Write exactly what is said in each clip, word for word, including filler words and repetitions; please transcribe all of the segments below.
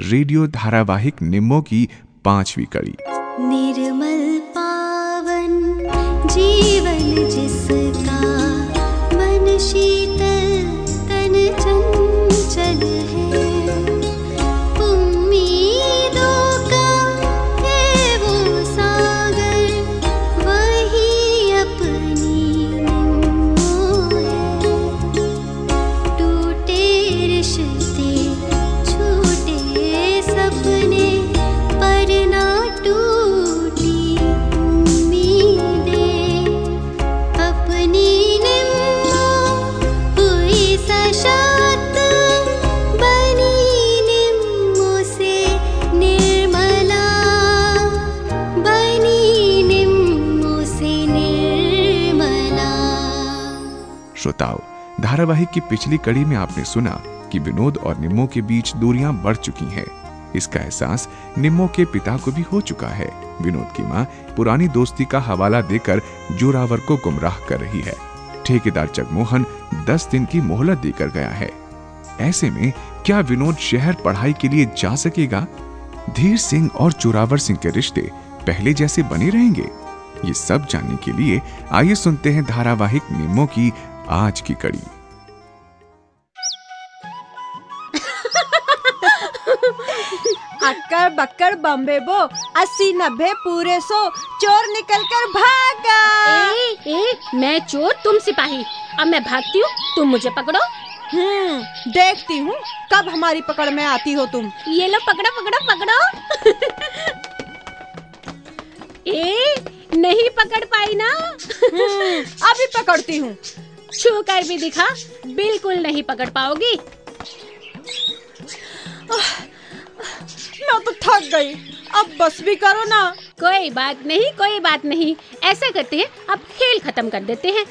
Radio धारावाहिक निम्मो की पांचवी कड़ी। निर्मल पावन जीवन जिसका मन शीतल तन चंचल है, उम्मीदों का है वो सागर, वही अपनी निम्मो है। टूटे रिश्ते छूटे सपने, पर ना श्रोताओं, धारावाहिक की पिछली कड़ी में आपने सुना कि विनोद और निम्मो के बीच दूरियां बढ़ चुकी हैं। इसका एहसास निम्मो के पिता को भी हो चुका है। विनोद की मां पुरानी दोस्ती का हवाला देकर जोरावर को गुमराह कर रही है। ठेकेदार जगमोहन दस दिन की मोहलत देकर गया है। ऐसे में क्या विनोद शहर पढ़ाई के लिए जा सकेगा? धीर सिंह और जोरावर सिंह के रिश्ते पहले जैसे बने रहेंगे? ये सब जानने के लिए आइए सुनते हैं धारावाहिक निम्मो की आज की कड़ी। अक्कर बक्कर बम्बे बो, अस्सी नब्बे पूरे सो, चोर निकल कर भागा। ए, ए, मैं चोर तुम सिपाही, अब मैं भागती हूँ तुम मुझे पकड़ो। हम्म, देखती हूँ कब हमारी पकड़ में आती हो तुम। ये लो पकड़ो पकड़ो पकड़ो। ए, नहीं पकड़ पाई ना। अभी पकड़ती हूँ, छू कर भी दिखा, बिल्कुल नहीं पकड़ पाओगी। मैं तो थक गई, अब बस भी करो ना। कोई बात नहीं कोई बात नहीं, ऐसा करते हैं अब खेल खत्म कर देते हैं।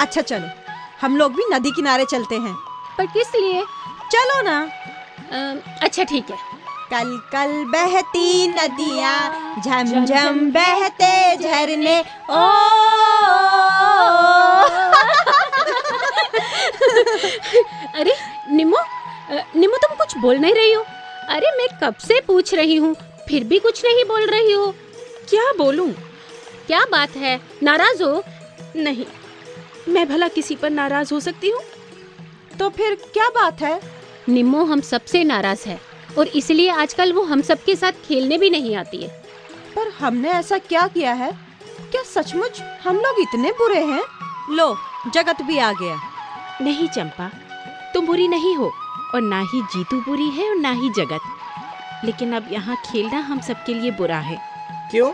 अच्छा चलो, हम लोग भी नदी किनारे चलते हैं। पर किस लिए? चलो ना। आ, अच्छा ठीक है। कल कल बहती नदियाँ, झम झम बहते झरने, ओ, ओ, ओ, ओ। अरे निम्मो निम्मो तुम कुछ बोल नहीं रही हो। अरे मैं कब से पूछ रही हूँ, फिर भी कुछ नहीं बोल रही हो। क्या बोलूँ? क्या बात है, नाराज हो? नहीं, मैं भला किसी पर नाराज हो सकती हूँ? तो फिर क्या बात है? निम्मो हम सबसे नाराज है और इसलिए आजकल वो हम सबके साथ खेलने भी नहीं आती है। पर हमने ऐसा क्या किया है? क्या सचमुच हम लोग इतने बुरे हैं? लो, जगत भी आ गया। नहीं चंपा, तुम बुरी नहीं हो और ना ही जीतू बुरी है और ना ही जगत। लेकिन अब यहाँ खेलना हम सबके लिए बुरा है। क्यों?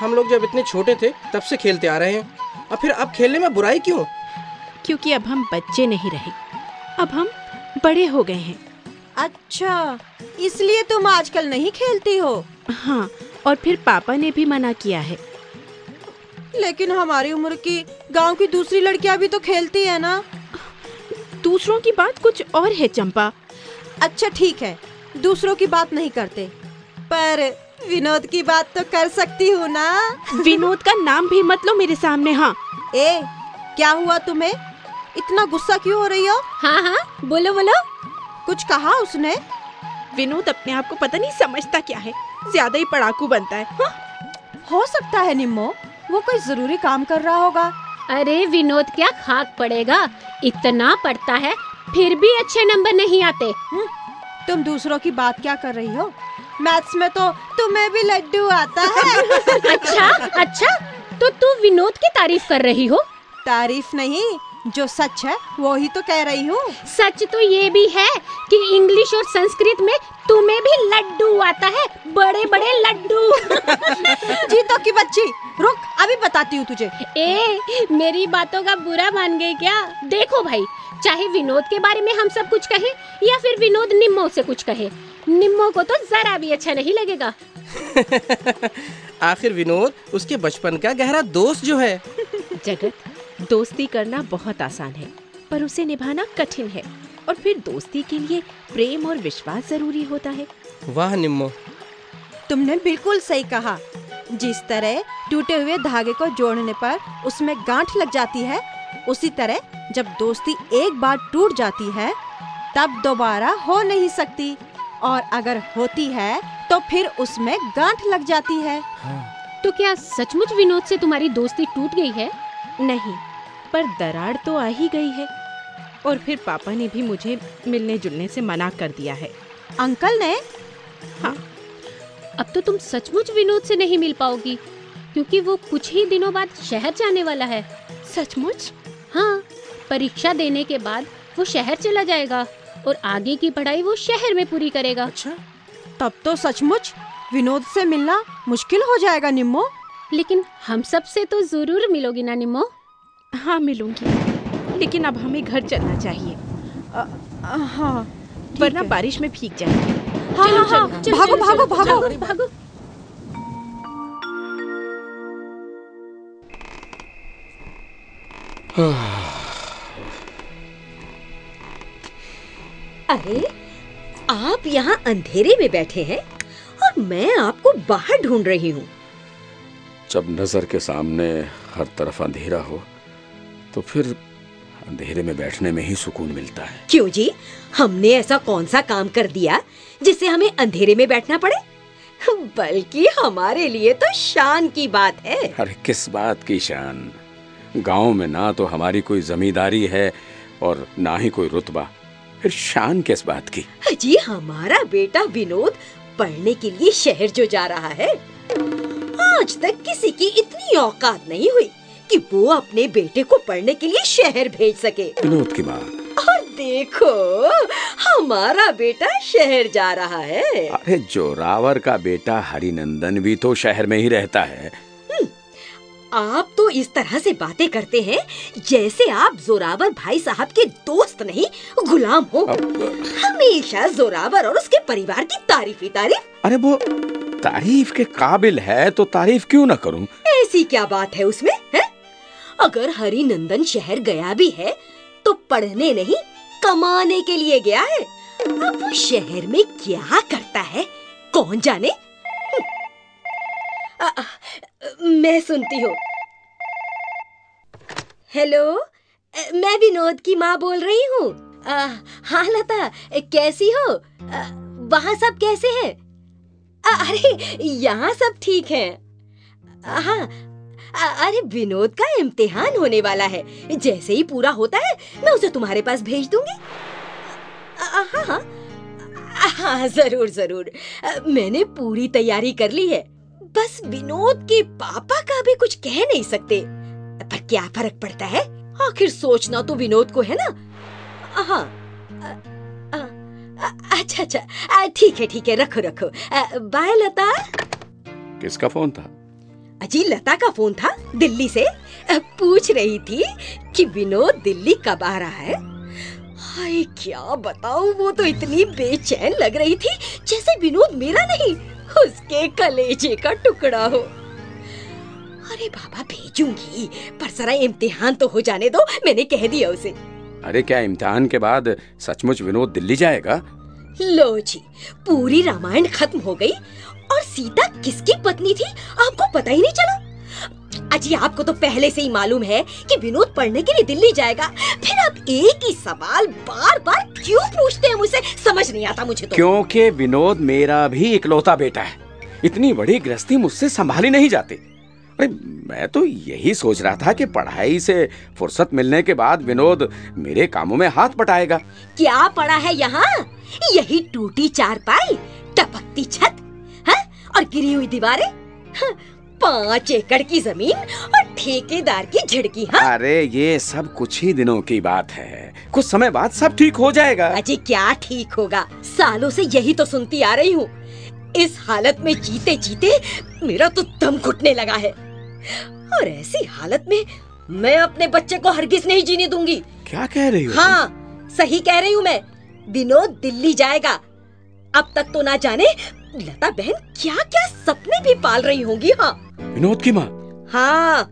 हम लोग जब इतने छोटे थे तब से खेलते आ रहे हैं और फिर अब खेलने में बुराई क्यों? क्योंकि अब हम बच्चे नहीं रहे, अब हम बड़े हो गए हैं। अच्छा, इसलिए तुम आजकल नहीं खेलती हो? हाँ, और फिर पापा ने भी मना किया है। लेकिन हमारी उम्र की गांव की दूसरी लड़कियां भी तो खेलती है ना। दूसरों की बात कुछ और है चंपा। अच्छा ठीक है, दूसरों की बात नहीं करते, पर विनोद की बात तो कर सकती हूँ ना। विनोद का नाम भी मत लो मेरे सामने। हाँ। ए, क्या हुआ तुम्हें? इतना गुस्सा क्यों हो रही हो? हाँ हाँ बोलो बोलो। कुछ कहा उसने? विनोद अपने आप को पता नहीं समझता क्या है, ज्यादा ही पड़ाकू बनता है। हा? हो सकता है निम्मो, वो कोई जरूरी काम कर रहा होगा। अरे विनोद क्या खाक पड़ेगा, इतना पढ़ता है फिर भी अच्छे नंबर नहीं आते। हुँ? तुम दूसरों की बात क्या कर रही हो? मैथ्स में तो तुम्हें भी लड्डू आता है। अच्छा अच्छा, तो तू विनोद की तारीफ कर रही हो? तारीफ नहीं, जो सच है वो ही तो कह रही हूँ। सच तो ये भी है कि इंग्लिश और संस्कृत में तुम्हें भी लड्डू आता है, बड़े बड़े लड्डू। जीतो की बच्ची, रुक, अभी बताती हूँ तुझे। ए, मेरी बातों का बुरा मान गई क्या? देखो भाई, चाहे विनोद के बारे में हम सब कुछ कहें या फिर विनोद निम्मो से कुछ कहे, निम्मो को तो जरा भी अच्छा नहीं लगेगा। आखिर विनोद उसके बचपन का गहरा दोस्त जो है। जगत, दोस्ती करना बहुत आसान है पर उसे निभाना कठिन है, और फिर दोस्ती के लिए प्रेम और विश्वास जरूरी होता है। वाह निम्मो, तुमने बिल्कुल सही कहा। जिस तरह टूटे हुए धागे को जोड़ने पर उसमें गांठ लग जाती है, उसी तरह जब दोस्ती एक बार टूट जाती है तब दोबारा हो नहीं सकती। और अगर होती है तो फिर उसमें गांठ लग जाती है। हाँ। तो क्या सचमुच विनोद से तुम्हारी दोस्ती टूट गई है? नहीं, पर दरार तो आ ही गई है। और फिर पापा ने भी मुझे मिलने जुलने से मना कर दिया है। अंकल ने? हाँ। अब तो तुम सचमुच विनोद से नहीं मिल पाओगी, क्योंकि वो कुछ ही दिनों बाद शहर जाने वाला है। सचमुच? हाँ, परीक्षा देने के बाद वो शहर चला जाएगा और आगे की पढ़ाई वो शहर में पूरी करेगा। अच्छा, तब तो सचमुच विनोद से मिलना मुश्किल हो जाएगा निम्मो। लेकिन हम सब से तो जरूर मिलोगी ना निम्मो? हाँ मिलूंगी, लेकिन अब हमें घर चलना चाहिए। आ, आ, हाँ, वरना बारिश में भीग जाएंगे। हाँ, चलो, हाँ, चलो, चलो, भागो, चलो, भागो, भागो, भागो, भागो। अरे, आप यहाँ अंधेरे में बैठे हैं और मैं आपको बाहर ढूंढ रही हूँ। जब नजर के सामने हर तरफ अंधेरा हो तो फिर अंधेरे में बैठने में ही सुकून मिलता है। क्यों जी, हमने ऐसा कौन सा काम कर दिया जिससे हमें अंधेरे में बैठना पड़े? बल्कि हमारे लिए तो शान की बात है। अरे किस बात की शान? गांव में ना तो हमारी कोई जमींदारी है और ना ही कोई रुतबा, फिर शान किस बात की? जी, हमारा बेटा विनोद पढ़ने के लिए शहर जो जा रहा है। आज तक किसी की इतनी औकात नहीं हुई कि वो अपने बेटे को पढ़ने के लिए शहर भेज सके। विनोद की माँ, और देखो हमारा बेटा शहर जा रहा है। अरे जोरावर का बेटा हरिनंदन भी तो शहर में ही रहता है। आप तो इस तरह से बातें करते हैं जैसे आप जोरावर भाई साहब के दोस्त नहीं गुलाम हो। हमेशा जोरावर और उसके परिवार की तारीफ ही तारीफ। अरे वो तारीफ के काबिल है तो तारीफ क्यों ना करूं? ऐसी क्या बात है उसमें है? अगर हरिनंदन शहर गया भी है तो पढ़ने नहीं, कमाने के लिए गया है। अब वो शहर में क्या करता है कौन जाने। आ, आ, मैं सुनती हूँ। हेलो, मैं विनोद की माँ बोल रही हूँ। हाँ लता, कैसी हो? आ, वहाँ सब कैसे हैं? अरे यहाँ सब ठीक हैं। हाँ, अरे विनोद का इम्तिहान होने वाला है, जैसे ही पूरा होता है मैं उसे तुम्हारे पास भेज दूंगी। हाँ हाँ हाँ, जरूर जरूर, मैंने पूरी तैयारी कर ली है। बस विनोद के पापा का भी कुछ कह नहीं सकते, पर क्या फर्क पड़ता है, आखिर सोचना तो विनोद को है ना। हाँ अच्छा अच्छा, ठीक है ठीक है, रखो रखो, बाय लता। किसका फोन था? अजी लता का फोन था, दिल्ली से। पूछ रही थी कि विनोद दिल्ली कब आ रहा है। हाय क्या बताऊं, वो तो इतनी बेचैन लग रही थी जैसे विनोद मेरा नहीं, उसके कलेजे का टुकड़ा हो। अरे बाबा भेजूंगी, पर जरा इम्तिहान तो हो जाने दो, मैंने कह दिया उसे। अरे क्या इम्तिहान के बाद सचमुच विनोद दिल्ली जाएगा? लो जी, पूरी रामायण खत्म हो गई और सीता किसकी पत्नी थी आपको पता ही नहीं चला। अजी आपको तो पहले से ही मालूम है कि विनोद पढ़ने के लिए दिल्ली जाएगा, फिर आप एक ही सवाल बार बार क्यों पूछते हैं मुझसे, समझ नहीं आता मुझे तो। क्योंकि विनोद मेरा भी इकलौता बेटा है, इतनी बड़ी गृहस्थी मुझसे संभाली नहीं जाती। अरे मैं तो यही सोच रहा था कि पढ़ाई से फुर्सत मिलने के बाद विनोद मेरे कामों में हाथ बटाएगा। क्या पड़ा है यहाँ, यही टूटी चारपाई, टपकती छत है और गिरी हुई दीवारें, पाँच एकड़ की जमीन और ठेकेदार की झिड़की। हाँ? अरे ये सब कुछ ही दिनों की बात है, कुछ समय बाद सब ठीक हो जाएगा। अजी क्या ठीक होगा, सालों से यही तो सुनती आ रही हूँ। इस हालत में जीते जीते मेरा तो दम घुटने लगा है, और ऐसी हालत में मैं अपने बच्चे को हरगिज नहीं जीने दूंगी। क्या कह रही हो? हाँ सही कह रही हूँ मैं, विनोद दिल्ली जाएगा। अब तक तो ना जाने लता बहन क्या क्या सपने भी पाल रही होंगी। हाँ विनोद की माँ। हाँ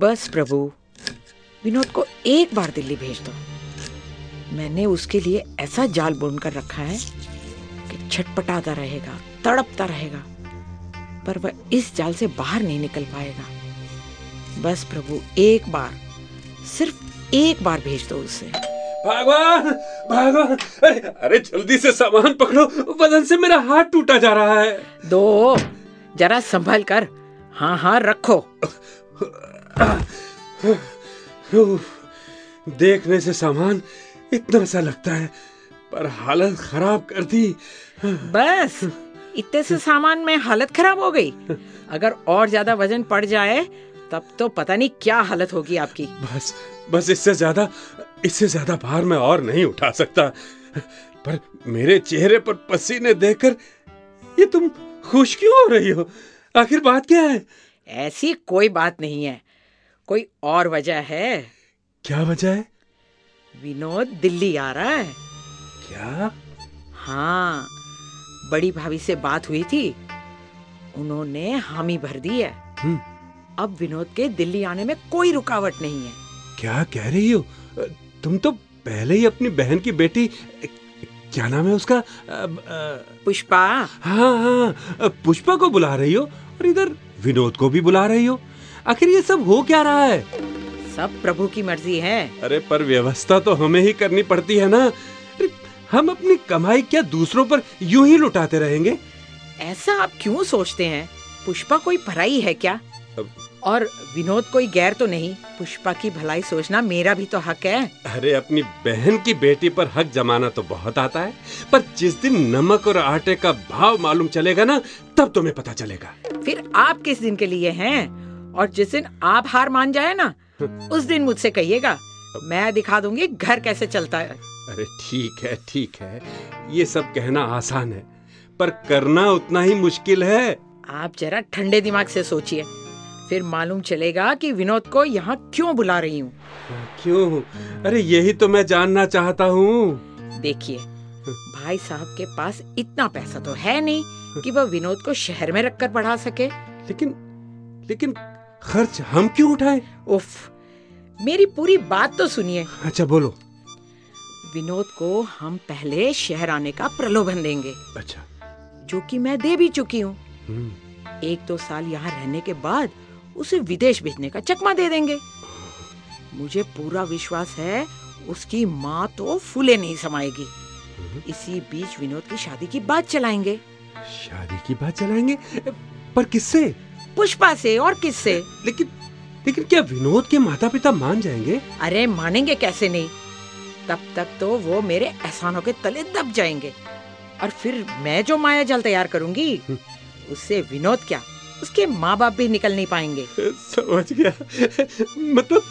बस प्रभु, विनोद को एक बार दिल्ली भेज दो। मैंने उसके लिए ऐसा जाल बुन कर रखा है कि छटपटाता रहेगा, तड़पता रहेगा, पर वह इस जाल से बाहर नहीं निकल पाएगा। बस प्रभु एक बार, सिर्फ एक बार भेज दो उसे। भगवान भगवान, अरे अरे जल्दी से सामान पकड़ो, वजन से मेरा हाथ टूटा जा रहा है। दो, जरा संभल कर। हाँ हाँ रखो। देखने से सामान इतना सा लगता है, पर हालत खराब कर दी। बस इतने से सामान में हालत खराब हो गई। अगर और ज्यादा वजन पड़ जाए तब तो पता नहीं क्या हालत होगी आपकी। बस बस इससे ज्यादा इससे ज्यादा भार मैं और नहीं उठा सकता। पर मेरे चेहरे पर पसीने देखकर ये तुम खुश क्यों हो रही हो? आखिर बात क्या है? ऐसी कोई बात नहीं है, कोई और वजह है। क्या वजह है? विनोद दिल्ली आ रहा है। क्या? हाँ, बड़ी भाभी से बात हुई थी, उन्होंने हामी भर दी है। अब विनोद के दिल्ली आने में कोई रुकावट नहीं है। क्या कह रही हो? तुम तो पहले ही अपनी बहन की बेटी, क्या नाम है उसका, पुष्पा, हाँ हाँ पुष्पा को बुला रही हो और इधर विनोद को भी बुला रही हो। आखिर ये सब हो क्या रहा है? सब प्रभु की मर्जी है। अरे पर व्यवस्था तो हमें ही करनी पड़ती है ना। हम अपनी कमाई क्या दूसरों पर यूं ही लुटाते रहेंगे? ऐसा आप क्यों सोचते हैं? पुष्पा कोई भलाई है क्या? और विनोद कोई गैर तो नहीं। पुष्पा की भलाई सोचना मेरा भी तो हक है। अरे अपनी बहन की बेटी पर हक जमाना तो बहुत आता है, पर जिस दिन नमक और आटे का भाव मालूम चलेगा ना, तब तुम्हें पता चलेगा। फिर आप किस दिन के लिए हैं? और जिस दिन आप हार मान जाए ना, उस दिन मुझसे कहिएगा, मैं दिखा दूंगी घर कैसे चलता है। अरे ठीक है ठीक है, ये सब कहना आसान है, पर करना उतना ही मुश्किल है। आप जरा ठंडे दिमाग से सोचिए, फिर मालूम चलेगा कि विनोद को यहाँ क्यों बुला रही हूँ। क्यों? अरे यही तो मैं जानना चाहता हूँ। देखिए, भाई साहब के पास इतना पैसा तो है नहीं कि वह विनोद को शहर में रखकर पढ़ा सके। लेकिन लेकिन खर्च हम क्यों उठाएं? उफ, मेरी पूरी बात तो सुनिए। अच्छा बोलो। विनोद को हम पहले शहर आने का प्रलोभन देंगे। अच्छा। जो कि मैं दे भी चुकी हूँ। एक दो साल यहाँ रहने के बाद उसे विदेश भेजने का चकमा दे देंगे। मुझे पूरा विश्वास है उसकी माँ तो फूले नहीं समाएगी। इसी बीच विनोद की शादी की बात चलाएंगे। शादी की बात चलाएंगे? पर किससे? पुष्पा से, और किससे? लेकिन लेकिन क्या विनोद के माता पिता मान जाएंगे? अरे मानेंगे कैसे नहीं, तब तक तो वो मेरे एहसानों के तले दब जाएंगे। और फिर मैं जो माया जाल तैयार करूंगी उससे विनोद क्या, उसके माँ बाप भी निकल नहीं पाएंगे। समझ गया। मतलब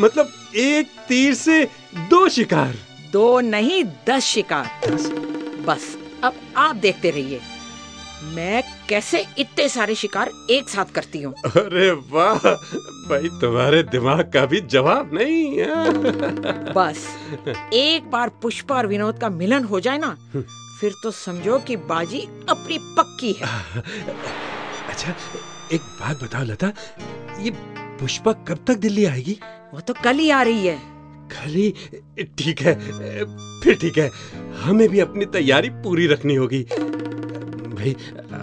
मतलब एक तीर से दो शिकार। दो नहीं, दस शिकार। बस अब आप देखते रहिए मैं कैसे इतने सारे शिकार एक साथ करती हूँ। अरे वाह भाई, तुम्हारे दिमाग का भी जवाब नहीं है। बस एक बार पुष्पा और विनोद का मिलन हो जाए ना, फिर तो समझो कि बाजी अपनी पक्की है। अच्छा एक बात बताओ लता, ये पुष्पा कब तक दिल्ली आएगी? वो तो कल ही आ रही है। कल ही? ठीक है फिर, ठीक है, हमें भी अपनी तैयारी पूरी रखनी होगी। भाई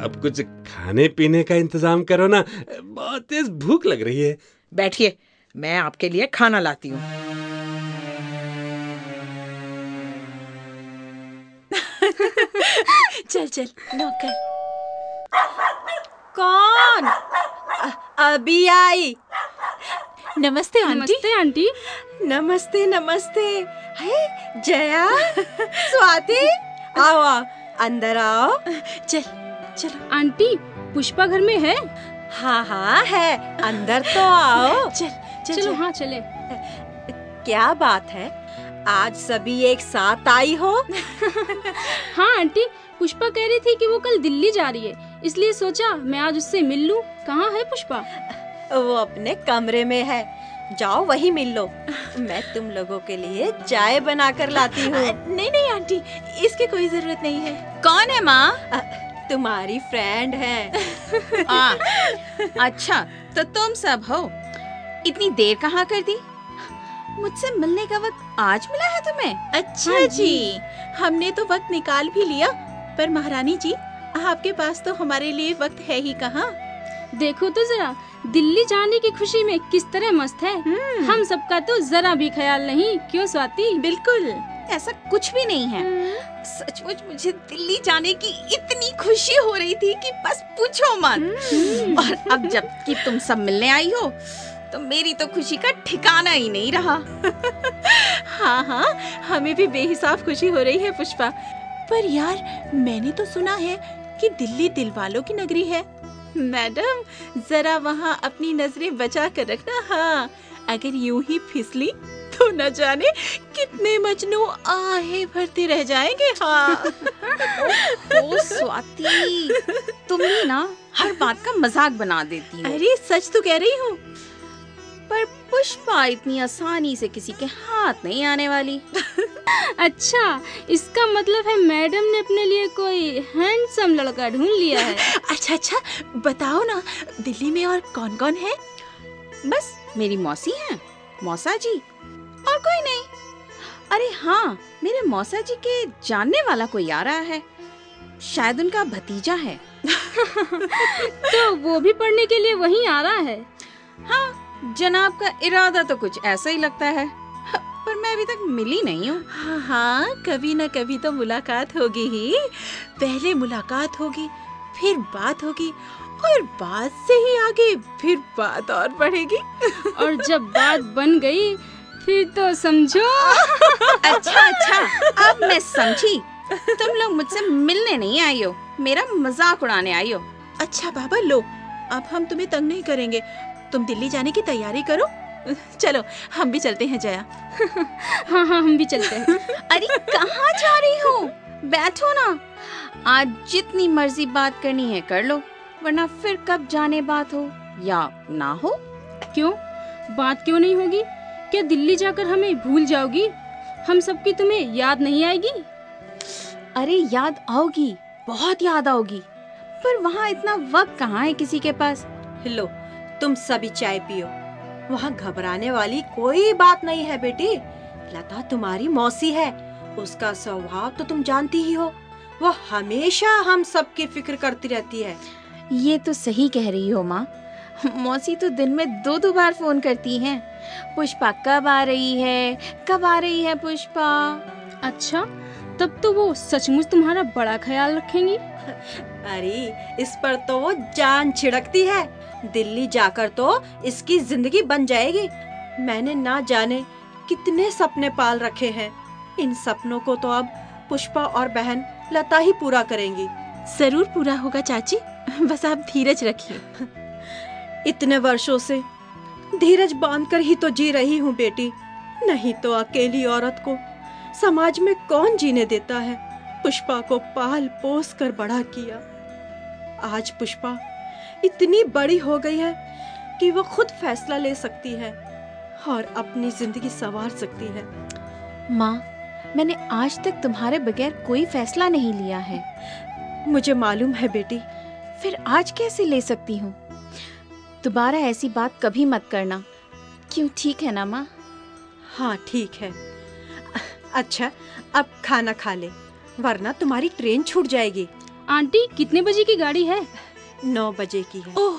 अब कुछ खाने पीने का इंतजाम करो ना, बहुत तेज भूख लग रही है। बैठिए, मैं आपके लिए खाना लाती हूँ। चल चल नौकर। कौन? अ, अभी आई। नमस्ते आंटी। नमस्ते आंटी। नमस्ते नमस्ते। है जया, स्वाति, आओ आओ अंदर आओ। चल चलो। आंटी पुष्पा घर में है? हाँ हाँ है, अंदर तो आओ। चल चल चलो। हाँ चले। क्या बात है, आज सभी एक साथ आई हो? हाँ आंटी, पुष्पा कह रही थी कि वो कल दिल्ली जा रही है, इसलिए सोचा मैं आज उससे मिल लूं। कहाँ है पुष्पा? वो अपने कमरे में है, जाओ वही मिल लो। मैं तुम लोगों के लिए चाय बना कर लाती हूँ। नहीं नहीं आंटी, इसकी कोई जरूरत नहीं है। कौन है माँ? तुम्हारी फ्रेंड है। आ, अच्छा तो तुम सब हो। इतनी देर कहाँ कर दी? मुझसे मिलने का वक्त आज मिला है तुम्हें? अच्छा हाँ जी।, जी हमने तो वक्त निकाल भी लिया, पर महारानी जी आपके पास तो हमारे लिए वक्त है ही कहाँ। देखो तो जरा, दिल्ली जाने की खुशी में किस तरह मस्त है। हम सबका तो जरा भी ख्याल नहीं, क्यों स्वाति? बिल्कुल, ऐसा कुछ भी नहीं है। सचमुच मुझे दिल्ली जाने की इतनी खुशी हो रही थी कि बस पूछो मत। और अब जब कि तुम सब मिलने आई हो तो मेरी तो खुशी का ठिकाना ही नहीं रहा। हाँ हाँ, हमें भी बेहिसाब खुशी हो रही है पुष्पा। पर यार मैंने तो सुना है कि दिल्ली दिल वालों की नगरी है। मैडम जरा वहाँ अपनी नजरें बचा कर रखना। हाँ, अगर यूं ही फिसली तो न जाने कितने मजनू आहें भरते रह जाएंगे। हाँ। ओ स्वाति, तुम ही ना हर बात का मजाक बना देती हो। अरे सच तो कह रही हूँ, पर पुष्पा इतनी आसानी से किसी के हाथ नहीं आने वाली। अच्छा, इसका मतलब है मैडम ने अपने लिए कोई हैंडसम लड़का ढूंढ लिया है। अच्छा अच्छा, बताओ ना दिल्ली में और कौन कौन है? बस मेरी मौसी हैं, मौसा जी, और कोई नहीं। अरे हाँ, मेरे मौसा जी के जानने वाला कोई आ रहा है, शायद उनका भतीजा है। तो वो भी पढ़ने के लिए वहीं आ रहा है? हाँ जनाब का इरादा तो कुछ ऐसा ही लगता है, पर मैं अभी तक मिली नहीं हूँ। हाँ हाँ, कभी ना कभी तो मुलाकात होगी ही। पहले मुलाकात होगी, फिर बात होगी, और बात से ही आगे फिर बात और बढ़ेगी। और जब बात बन गई फिर तो समझो। अच्छा अच्छा, अब मैं समझी, तुम लोग मुझसे मिलने नहीं आई हो, मेरा मजाक उड़ाने आई हो। अच्छा बाबा लो, अब हम तुम्हें तंग नहीं करेंगे, तुम दिल्ली जाने की तैयारी करो। चलो हम भी चलते हैं जया। हाँ हाँ, हम भी चलते हैं। अरे कहाँ जा रही हो, बैठो ना। आज जितनी मर्जी बात करनी है कर लो, वरना फिर कब जाने बात हो या ना हो। क्यों, बात क्यों नहीं होगी? क्या दिल्ली जाकर हमें भूल जाओगी? हम सबकी तुम्हें याद नहीं आएगी? अरे याद आओगी, बहुत याद आओगी, पर वहाँ इतना वक्त कहाँ है किसी के पास। लो तुम सभी चाय पियो, वहाँ घबराने वाली कोई बात नहीं है। बेटी लता तुम्हारी मौसी है, उसका स्वभाव तो तुम जानती ही हो, वो हमेशा हम सब की फिक्र करती रहती है। ये तो सही कह रही हो माँ, मौसी तो दिन में दो दो बार फोन करती हैं, पुष्पा कब आ रही है, कब आ रही है पुष्पा। अच्छा, तब तो वो सचमुच तुम्हारा बड़ा ख्याल रखेंगी। अरे इस पर तो वो जान छिड़कती है, दिल्ली जाकर तो इसकी जिंदगी बन जाएगी। मैंने ना जाने कितने सपने पाल रखे हैं, इन सपनों को तो अब पुष्पा और बहन लता ही पूरा करेंगी। जरूर पूरा होगा चाची, बस आप धीरज रखिए। इतने वर्षों से धीरज बांधकर ही तो जी रही हूँ बेटी, नहीं तो अकेली औरत को समाज में कौन जीने देता है। पुष्पा को पाल पोस कर बड़ा किया, आज पुष्पा इतनी बड़ी हो गई है कि वो खुद फैसला ले सकती है और अपनी जिंदगी संवार सकती है। माँ मैंने आज तक तुम्हारे बगैर कोई फैसला नहीं लिया है। मुझे मालूम है बेटी। फिर आज कैसे ले सकती हूँ? दोबारा ऐसी बात कभी मत करना, क्यों, ठीक है ना माँ? हाँ ठीक है। अच्छा अब खाना खा ले, वरना तुम्हारी ट्रेन छूट जाएगी। आंटी कितने बजे की गाड़ी है? नौ बजे की है। ओह,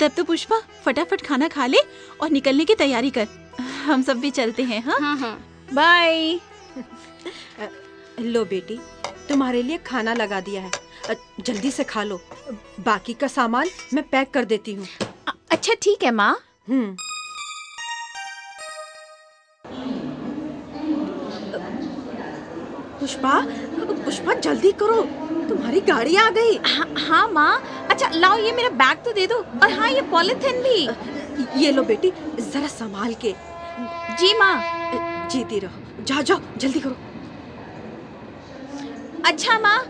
तब तो पुष्पा फटाफट खाना खा ले और निकलने की तैयारी कर, हम सब भी चलते हैं। हाँ हाँ हाँ, बाय। लो बेटी तुम्हारे लिए खाना लगा दिया है, जल्दी से खा लो, बाकी का सामान मैं पैक कर देती हूँ। अच्छा ठीक है माँ। हम्म, पुष्पा पुष्पा जल्दी करो, तुम्हारी गाड़ी आ गई। हाँ हाँ माँ। अच्छा लाओ ये मेरा बैग तो दे दो, और हाँ ये पॉलिथिन भी। ये लो बेटी जरा संभाल के। जी माँ। जीती रहो, जाओ जाओ जल्दी करो। अच्छा माँ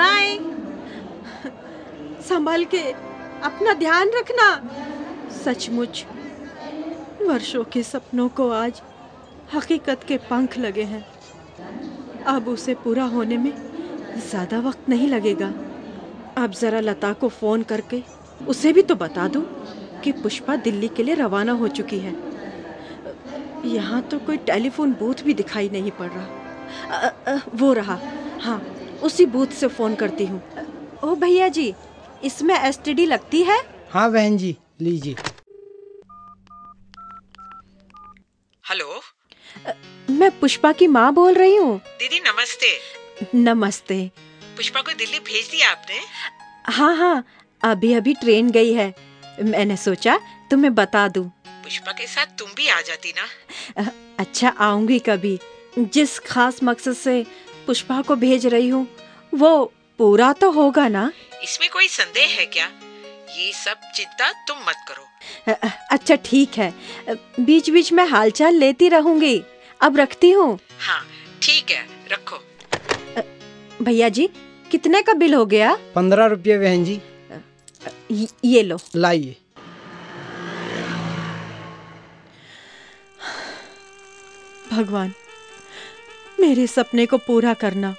बाय। संभाल के अपना ध्यान रखना। सचमुच वर्षों के सपनों को आज हकीकत के पंख लगे हैं, अब उसे पूरा होने में ज़्यादा वक्त नहीं लगेगा। आप ज़रा लता को फ़ोन करके उसे भी तो बता दो कि पुष्पा दिल्ली के लिए रवाना हो चुकी है। यहाँ तो कोई टेलीफोन बूथ भी दिखाई नहीं पड़ रहा। आ, आ, वो रहा, हाँ उसी बूथ से फ़ोन करती हूँ। ओ भैया जी, इसमें एसटीडी लगती है? हाँ बहन जी लीजिए। हेलो, मैं पुष्पा की माँ बोल रही हूँ। दीदी नमस्ते। नमस्ते। पुष्पा को दिल्ली भेज दिया आपने? हाँ हाँ, अभी अभी ट्रेन गई है, मैंने सोचा तुम्हें बता दूँ। पुष्पा के साथ तुम भी आ जाती ना। अच्छा आऊँगी कभी। जिस खास मकसद से पुष्पा को भेज रही हूँ वो पूरा तो होगा ना। इसमें कोई संदेह है क्या? ये सब चिंता तुम मत करो। अच्छा ठीक है, बीच बीच में हालचाल लेती रहूंगी। अब रखती हूँ। हाँ ठीक है, रखो। भैया जी कितने का बिल हो गया? पंद्रह रुपये बहन जी। य, ये लो। लाइए। भगवान मेरे सपने को पूरा करना।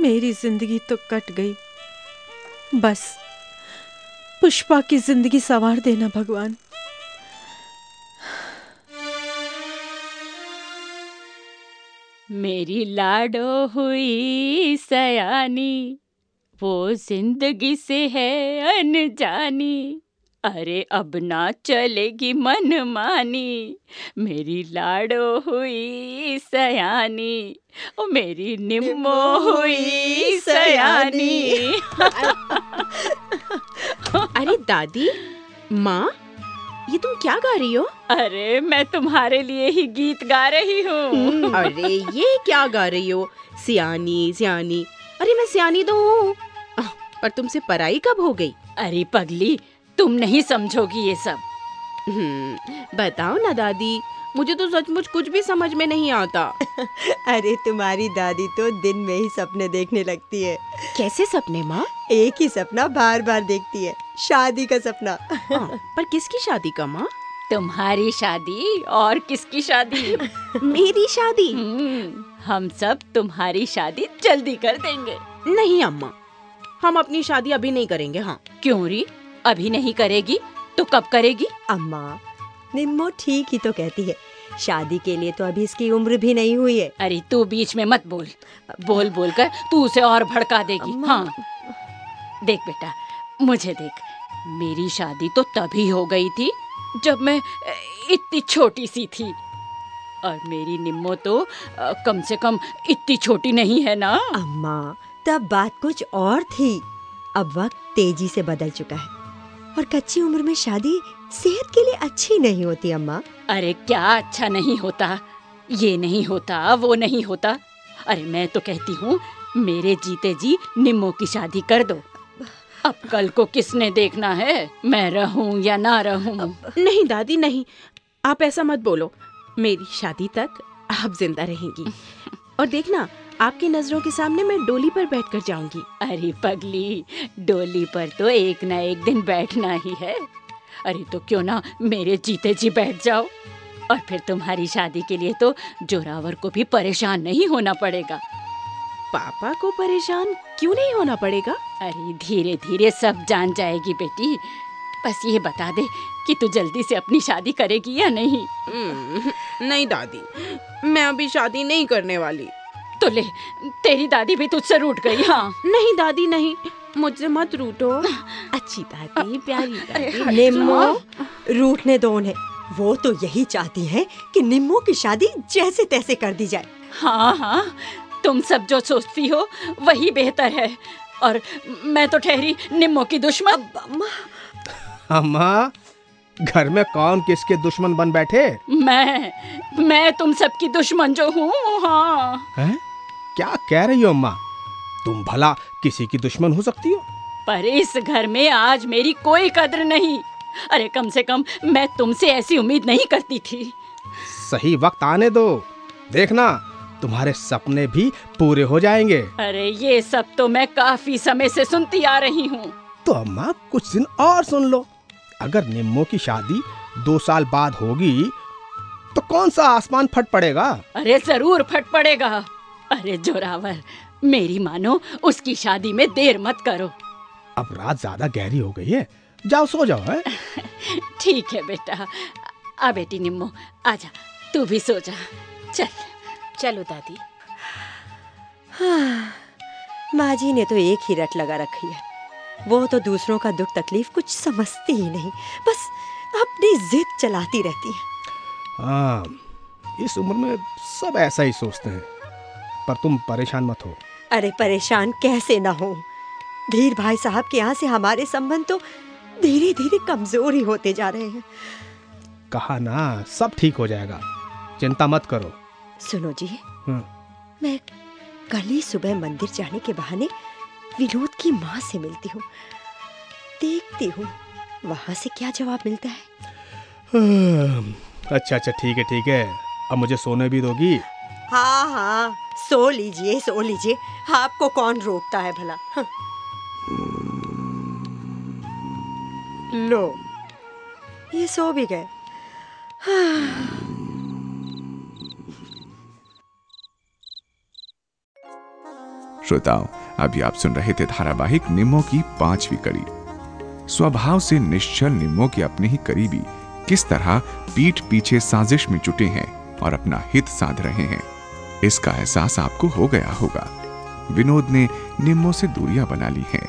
मेरी जिंदगी तो कट गई, बस पुष्पा की जिंदगी संवार देना भगवान। मेरी लाडो हुई सयानी, वो जिंदगी से है अनजानी। अरे अब ना चलेगी मनमानी, मेरी लाडो हुई सयानी, ओ मेरी निम्मो हुई सयानी। अरे दादी माँ, ये तुम क्या गा रही हो? अरे मैं तुम्हारे लिए ही गीत गा रही हूँ। अरे ये क्या गा रही हो? सियानी सियानी। अरे मैं सियानी तो हूँ, पर तुमसे पराई कब हो गई? अरे पगली, तुम नहीं समझोगी ये सब। बताओ ना दादी, मुझे तो सचमुच कुछ भी समझ में नहीं आता। अरे तुम्हारी दादी तो दिन में ही सपने देखने लगती है। कैसे सपने माँ? एक ही सपना बार बार देखती है, शादी का सपना। आ, पर किसकी शादी का माँ? तुम्हारी शादी। और किसकी शादी? मेरी शादी। हम सब तुम्हारी शादी जल्दी कर देंगे। नहीं अम्मा, हम अपनी शादी अभी नहीं करेंगे। हाँ क्यों री, अभी नहीं करेगी तो कब करेगी? अम्मा निम्मो ठीक ही तो कहती है, शादी के लिए तो अभी इसकी उम्र भी नहीं हुई है। अरे तू बीच में मत बोल, बोल बोल कर तू उसे और भड़का देगी। हाँ देख बेटा, मुझे देख, मेरी शादी तो तभी हो गई थी जब मैं इतनी छोटी सी थी, और मेरी निम्मो तो कम से कम इतनी छोटी नहीं है ना। अम्मा तब बात कुछ और थी, अब वक्त तेजी से बदल चुका है, और कच्ची उम्र में शादी सेहत के लिए अच्छी नहीं होती अम्मा। अरे क्या अच्छा नहीं होता? ये नहीं होता, वो नहीं होता। अरे मैं तो कहती हूँ मेरे जीते जी निम्मो की शादी कर दो। अब कल को किसने देखना है, मैं रहूँ या ना रहूँ। नहीं दादी नहीं, आप ऐसा मत बोलो। मेरी शादी तक आप जिंदा रहेंगी, और देखना आपकी नजरों के सामने मैं डोली पर बैठकर जाऊंगी। अरे पगली, डोली पर तो एक ना एक दिन बैठना ही है। अरे तो क्यों ना मेरे जीते जी बैठ जाओ, और फिर तुम्हारी शादी के लिए तो जोरावर को भी परेशान नहीं होना पड़ेगा। पापा को परेशान क्यों नहीं होना पड़ेगा? अरे धीरे धीरे सब जान जाएगी बेटी, बस ये बता दे कि तू जल्दी से अपनी शादी करेगी या नहीं। नहीं दादी, मैं अभी शादी नहीं करने वाली। तो ले, तेरी दादी भी तुझसे रूठ गई। हाँ नहीं दादी नहीं, मुझसे मत रूठो। अच्छी दादी, प्यारी दादी। निम्मो रूठने दो उन्हें, वो तो यही चाहती है कि निम्मो की शादी जैसे तैसे कर दी जाए। हाँ हाँ, तुम सब जो सोचती हो वही बेहतर है, और मैं तो ठहरी निम्मो की दुश्मन। अम्मा घर में कौन किसके दुश्मन बन बैठे? मैं मैं तुम सबकी दुश्मन जो हूँ। हाँ है? क्या कह रही हो अम्मा, तुम भला किसी की दुश्मन हो सकती हो? पर इस घर में आज मेरी कोई कद्र नहीं। अरे कम से कम मैं तुमसे ऐसी उम्मीद नहीं करती थी। सही वक्त आने दो, देखना तुम्हारे सपने भी पूरे हो जाएंगे। अरे ये सब तो मैं काफी समय से सुनती आ रही हूँ। तो अम्मा कुछ दिन और सुन लो। अगर निम्मो की शादी दो साल बाद होगी तो कौन सा आसमान फट पड़ेगा। अरे जरूर फट पड़ेगा। अरे जोरावर, मेरी मानो, उसकी शादी में देर मत करो। अब रात ज्यादा गहरी हो गई है, जाओ सो जाओ। है ठीक है बेटा। आ बेटी निम्मो आजा, तू भी सो जा। चल चलो दादी। हाँ, माँ जी ने तो एक ही रट लगा रखी है, वो तो दूसरों का दुख तकलीफ कुछ समझती ही नहीं, बस अपनी जिद चलाती रहती है। हाँ, इस उम्र में सब ऐसा ही सोचते हैं, पर तुम परेशान मत हो। अरे परेशान कैसे ना हो, धीर भाई साहब के यहाँ से हमारे संबंध तो धीरे धीरे कमजोर ही होते जा रहे हैं। कहा ना, सब ठीक हो जाएगा, चिंता मत करो। सुनो जी, मैं कल ही सुबह मंदिर जाने के बहाने विनोद की माँ से मिलती हूँ, देखती हूँ वहाँ से क्या जवाब मिलता है। अच्छा अच्छा, ठीक है ठीक है, अब मुझे सोने भी दोगी? हाँ हाँ, सो लीजिए सो लीजिए, आपको कौन रोकता है भला। हाँ। लो, ये सो भी गए। हाँ। श्रोताओं, अभी आप सुन रहे थे धारावाहिक निम्मो की पांचवी कड़ी। स्वभाव से निश्चल निम्मो के अपने ही करीबी किस तरह पीठ पीछे साजिश में जुटे हैं और अपना हित साध रहे हैं, इसका एहसास आपको हो गया होगा। विनोद ने निम्मो से दूरियां बना ली हैं।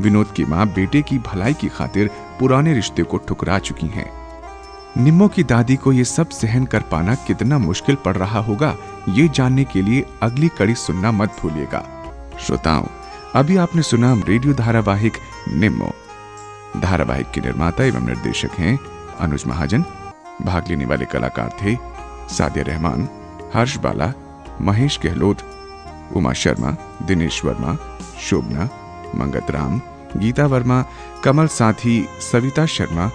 विनोद की मां बेटे की भलाई की खातिर पुराने रिश्ते को ठुकरा चुकी हैं। निम्मो की दादी को यह सब सहन कर पाना कितना मुश्किल पड़ रहा होगा, ये जानने के लिए अगली कड़ी सुनना मत भूलिएगा। श्रोताओं, अभी आपने सुना रेडियो धारावाहिक निम्मो। धारावाहिक के निर्माता एवं निर्देशक हैं अनुज महाजन। भाग लेने वाले कलाकार थे सादिया रहमान, हर्ष बाला, महेश गहलोत, उमा शर्मा, दिनेश वर्मा, शोभना, मंगत राम, गीता वर्मा, कमल साथी, सविता शर्मा,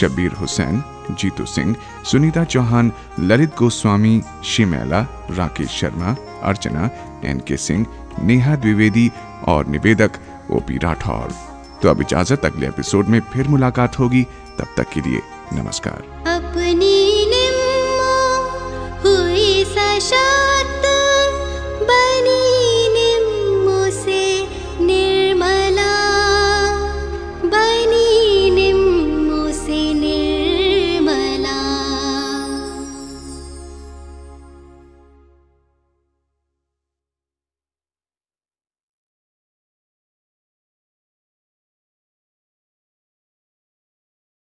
शब्बीर हुसैन, जीतू सिंह, सुनीता चौहान, ललित गोस्वामी, शिमेला, राकेश शर्मा, अर्चना, एन के सिंह, नेहा द्विवेदी और निवेदक ओपी राठौर। तो अब इजाजत, अगले एपिसोड में फिर मुलाकात होगी, तब तक के लिए नमस्कार। अपनी